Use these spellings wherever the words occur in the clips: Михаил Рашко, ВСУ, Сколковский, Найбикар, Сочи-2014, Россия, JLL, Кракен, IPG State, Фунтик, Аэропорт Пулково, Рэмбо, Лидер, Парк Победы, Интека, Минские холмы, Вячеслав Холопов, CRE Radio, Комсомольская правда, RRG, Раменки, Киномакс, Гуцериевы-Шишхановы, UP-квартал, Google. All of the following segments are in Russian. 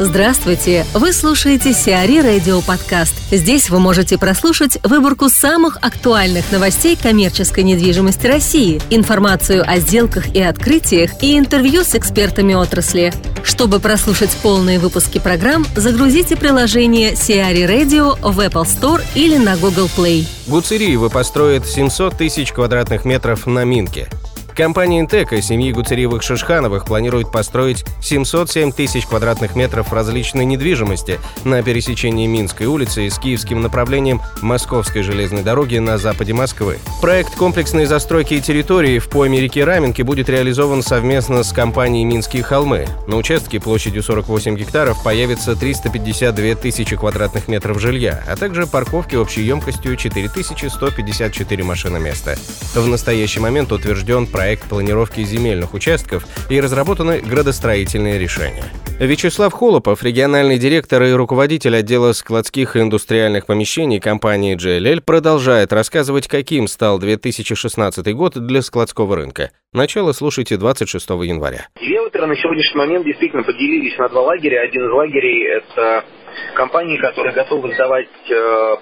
Здравствуйте! Вы слушаете CRE Radio подкаст. Здесь вы можете прослушать выборку самых актуальных новостей коммерческой недвижимости России, информацию о сделках и открытиях и интервью с экспертами отрасли. Чтобы прослушать полные выпуски программ, загрузите приложение CRE Radio в Apple Store или на Google Play. Гуцериевы построят 700 тысяч квадратных метров на Минке. Компания «Интека» семьи Гуцериевых-Шишхановых планирует построить 707 тысяч квадратных метров различной недвижимости на пересечении Минской улицы с киевским направлением Московской железной дороги на западе Москвы. Проект комплексной застройки территории в пойме реки Раменки будет реализован совместно с компанией «Минские холмы». На участке площадью 48 гектаров появится 352 тысячи квадратных метров жилья, а также парковки общей емкостью 4154 машиноместа. В настоящий момент утвержден проект планировки земельных участков и разработаны градостроительные решения. Вячеслав Холопов, региональный директор и руководитель отдела складских и индустриальных помещений компании JLL, продолжает рассказывать, каким стал 2016 год для складского рынка. Начало слушайте 26 января. Девелоперы на сегодняшний момент действительно поделились на два лагеря. Один из лагерей – это компании, которые готовы сдавать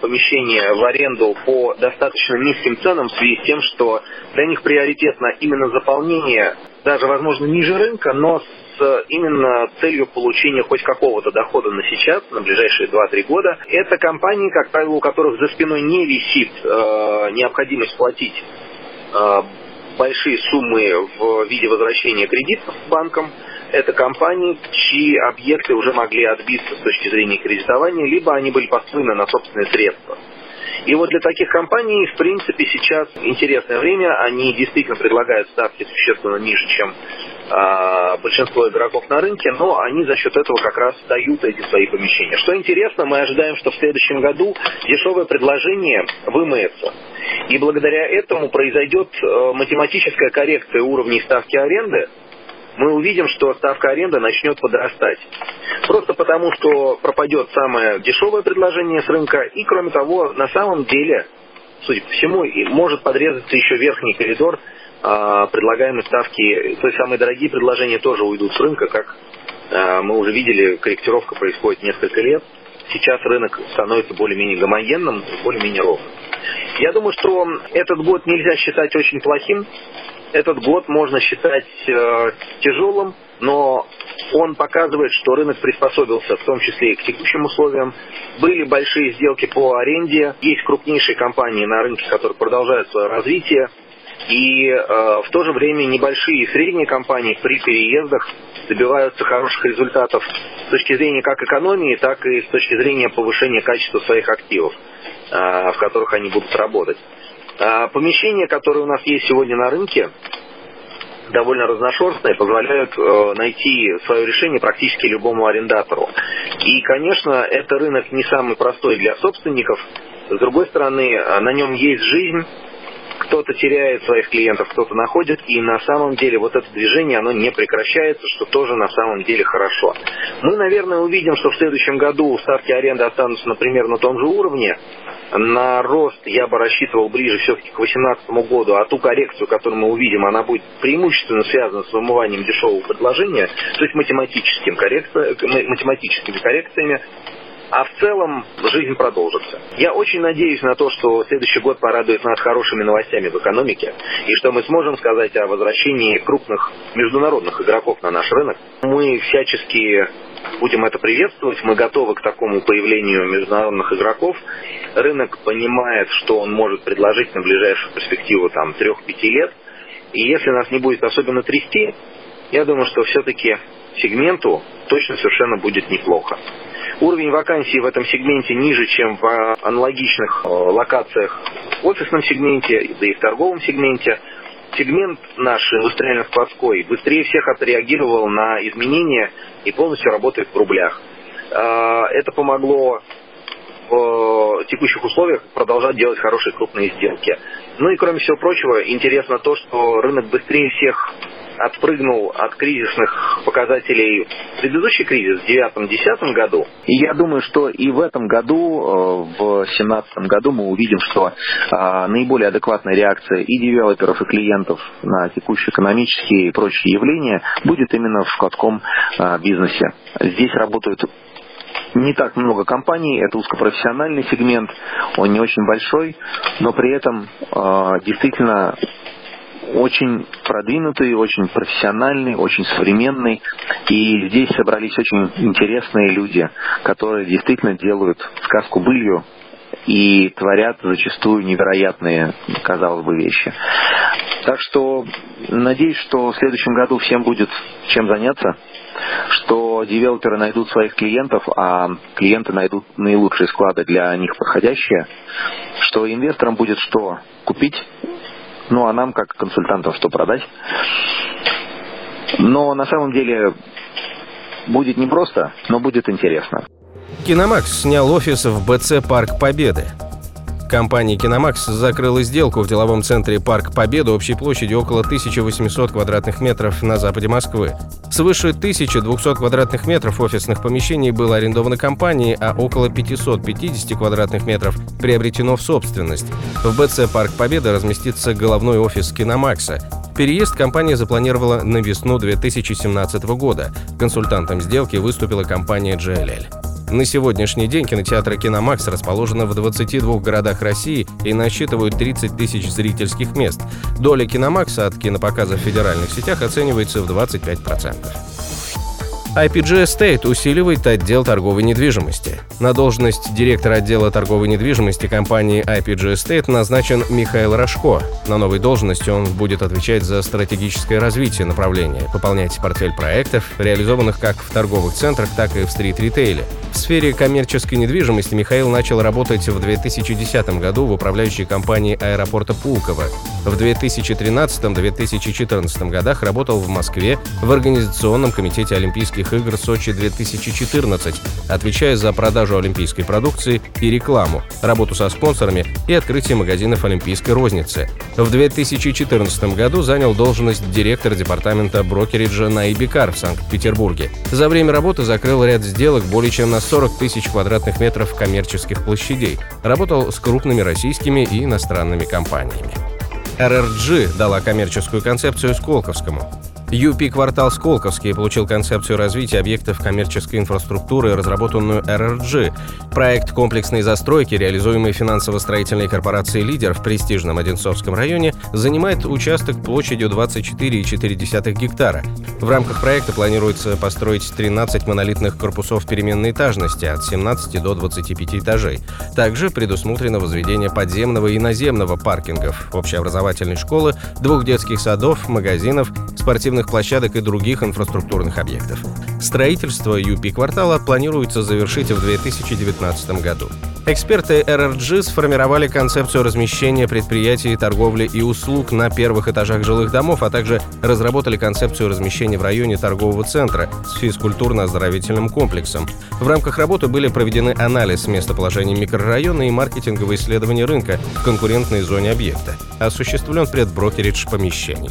помещения в аренду по достаточно низким ценам в связи с тем, что для них приоритетно именно заполнение, даже, возможно, ниже рынка, но с именно целью получения хоть какого-то дохода на сейчас, на ближайшие 2-3 года. Это компании, как правило, у которых за спиной не висит необходимость платить большие суммы в виде возвращения кредитов банкам. Это компании, чьи объекты уже могли отбиться с точки зрения кредитования, либо они были построены на собственные средства. И вот для таких компаний, в принципе, сейчас интересное время. Они действительно предлагают ставки существенно ниже, чем большинство игроков на рынке, но они за счет этого как раз дают эти свои помещения. Что интересно, мы ожидаем, что в следующем году дешевое предложение вымыется. И благодаря этому произойдет математическая коррекция уровней ставки аренды. Мы увидим, что ставка аренды начнет подрастать. Просто потому, что пропадет самое дешевое предложение с рынка. И, кроме того, на самом деле, судя по всему, может подрезаться еще верхний коридор предлагаемой ставки. То есть самые дорогие предложения тоже уйдут с рынка. Как мы уже видели, корректировка происходит несколько лет. Сейчас рынок становится более-менее гомогенным, более-менее ровным. Я думаю, что этот год нельзя считать очень плохим. Этот год можно считать тяжелым, но он показывает, что рынок приспособился, в том числе и к текущим условиям. Были большие сделки по аренде, есть крупнейшие компании на рынке, которые продолжают свое развитие. И в то же время небольшие и средние компании при переездах добиваются хороших результатов с точки зрения как экономии, так и с точки зрения повышения качества своих активов, в которых они будут работать. Помещения, которые у нас есть сегодня на рынке, довольно разношерстные, позволяют найти свое решение практически любому арендатору. И, конечно, это рынок не самый простой для собственников. С другой стороны, на нем есть жизнь. Кто-то теряет своих клиентов, кто-то находит, и на самом деле вот это движение, оно не прекращается, что тоже на самом деле хорошо. Мы, наверное, увидим, что в следующем году ставки аренды останутся, например, на том же уровне. На рост я бы рассчитывал ближе все-таки к 2018 году, а ту коррекцию, которую мы увидим, она будет преимущественно связана с вымыванием дешевого предложения, то есть математическими коррекциями. А в целом жизнь продолжится. Я очень надеюсь на то, что следующий год порадует нас хорошими новостями в экономике, и что мы сможем сказать о возвращении крупных международных игроков на наш рынок. Мы всячески будем это приветствовать, мы готовы к такому появлению международных игроков. Рынок понимает, что он может предложить на ближайшую перспективу 3-5 лет. И если нас не будет особенно трясти, я думаю, что все-таки сегменту точно совершенно будет неплохо. Уровень вакансий в этом сегменте ниже, чем в аналогичных локациях в офисном сегменте, да и в торговом сегменте. Сегмент наш индустриально-складской быстрее всех отреагировал на изменения и полностью работает в рублях. Это помогло в текущих условиях продолжать делать хорошие крупные сделки. Ну и кроме всего прочего, интересно то, что рынок быстрее всех отпрыгнул от кризисных показателей в предыдущий кризис в 2009-2010 году. И я думаю, что и в этом году, в 2017 году мы увидим, что наиболее адекватная реакция и девелоперов, и клиентов на текущие экономические и прочие явления будет именно в складском бизнесе. Здесь работают не так много компаний, это узкопрофессиональный сегмент, он не очень большой, но при этом действительно очень продвинутый, очень профессиональный, очень современный. И здесь собрались очень интересные люди, которые действительно делают сказку былью и творят зачастую невероятные, казалось бы, вещи. Так что надеюсь, что в следующем году всем будет чем заняться, что девелоперы найдут своих клиентов, а клиенты найдут наилучшие склады для них подходящие, что инвесторам будет что купить, ну а нам, как консультантам, что продать. Но на самом деле будет непросто, но будет интересно. «Киномакс» снял офис в БЦ «Парк Победы». Компания «Киномакс» закрыла сделку в деловом центре «Парк Победы» общей площадью около 1800 квадратных метров на западе Москвы. Свыше 1200 квадратных метров офисных помещений было арендовано компанией, а около 550 квадратных метров приобретено в собственность. В БЦ «Парк Победы» разместится головной офис «Киномакса». Переезд компания запланировала на весну 2017 года. Консультантом сделки выступила компания JLL. На сегодняшний день кинотеатры «Киномакс» расположены в 22 городах России и насчитывают 30 тысяч зрительских мест. Доля «Киномакса» от кинопоказов в федеральных сетях оценивается в 25%. IPG State усиливает отдел торговой недвижимости. На должность директора отдела торговой недвижимости компании IPG State назначен Михаил Рашко. На новой должности он будет отвечать за стратегическое развитие направления, пополнять портфель проектов, реализованных как в торговых центрах, так и в стрит-ритейле. В сфере коммерческой недвижимости Михаил начал работать в 2010 году в управляющей компании аэропорта Пулково. В 2013-2014 годах работал в Москве в Организационном комитете Олимпийских игр Сочи-2014, отвечая за продажу олимпийской продукции и рекламу, работу со спонсорами и открытие магазинов олимпийской розницы. В 2014 году занял должность директора департамента брокериджа «Найбикар» в Санкт-Петербурге. За время работы закрыл ряд сделок более чем на 40 тысяч квадратных метров коммерческих площадей. Работал с крупными российскими и иностранными компаниями. RRG дала коммерческую концепцию Сколковскому. UP-квартал «Сколковский» получил концепцию развития объектов коммерческой инфраструктуры, разработанную RRG. Проект комплексной застройки, реализуемый финансово-строительной корпорацией «Лидер» в престижном Одинцовском районе, занимает участок площадью 24,4 гектара. В рамках проекта планируется построить 13 монолитных корпусов переменной этажности от 17 до 25 этажей. Также предусмотрено возведение подземного и наземного паркингов, общеобразовательной школы, 2 детских садов, магазинов, спортивных площадок и других инфраструктурных объектов. Строительство UP-квартала планируется завершить в 2019 году. Эксперты RRG сформировали концепцию размещения предприятий, торговли и услуг на первых этажах жилых домов, а также разработали концепцию размещения в районе торгового центра с физкультурно-оздоровительным комплексом. В рамках работы были проведены анализ местоположения микрорайона и маркетинговые исследования рынка в конкурентной зоне объекта. Осуществлен предброкеридж помещений.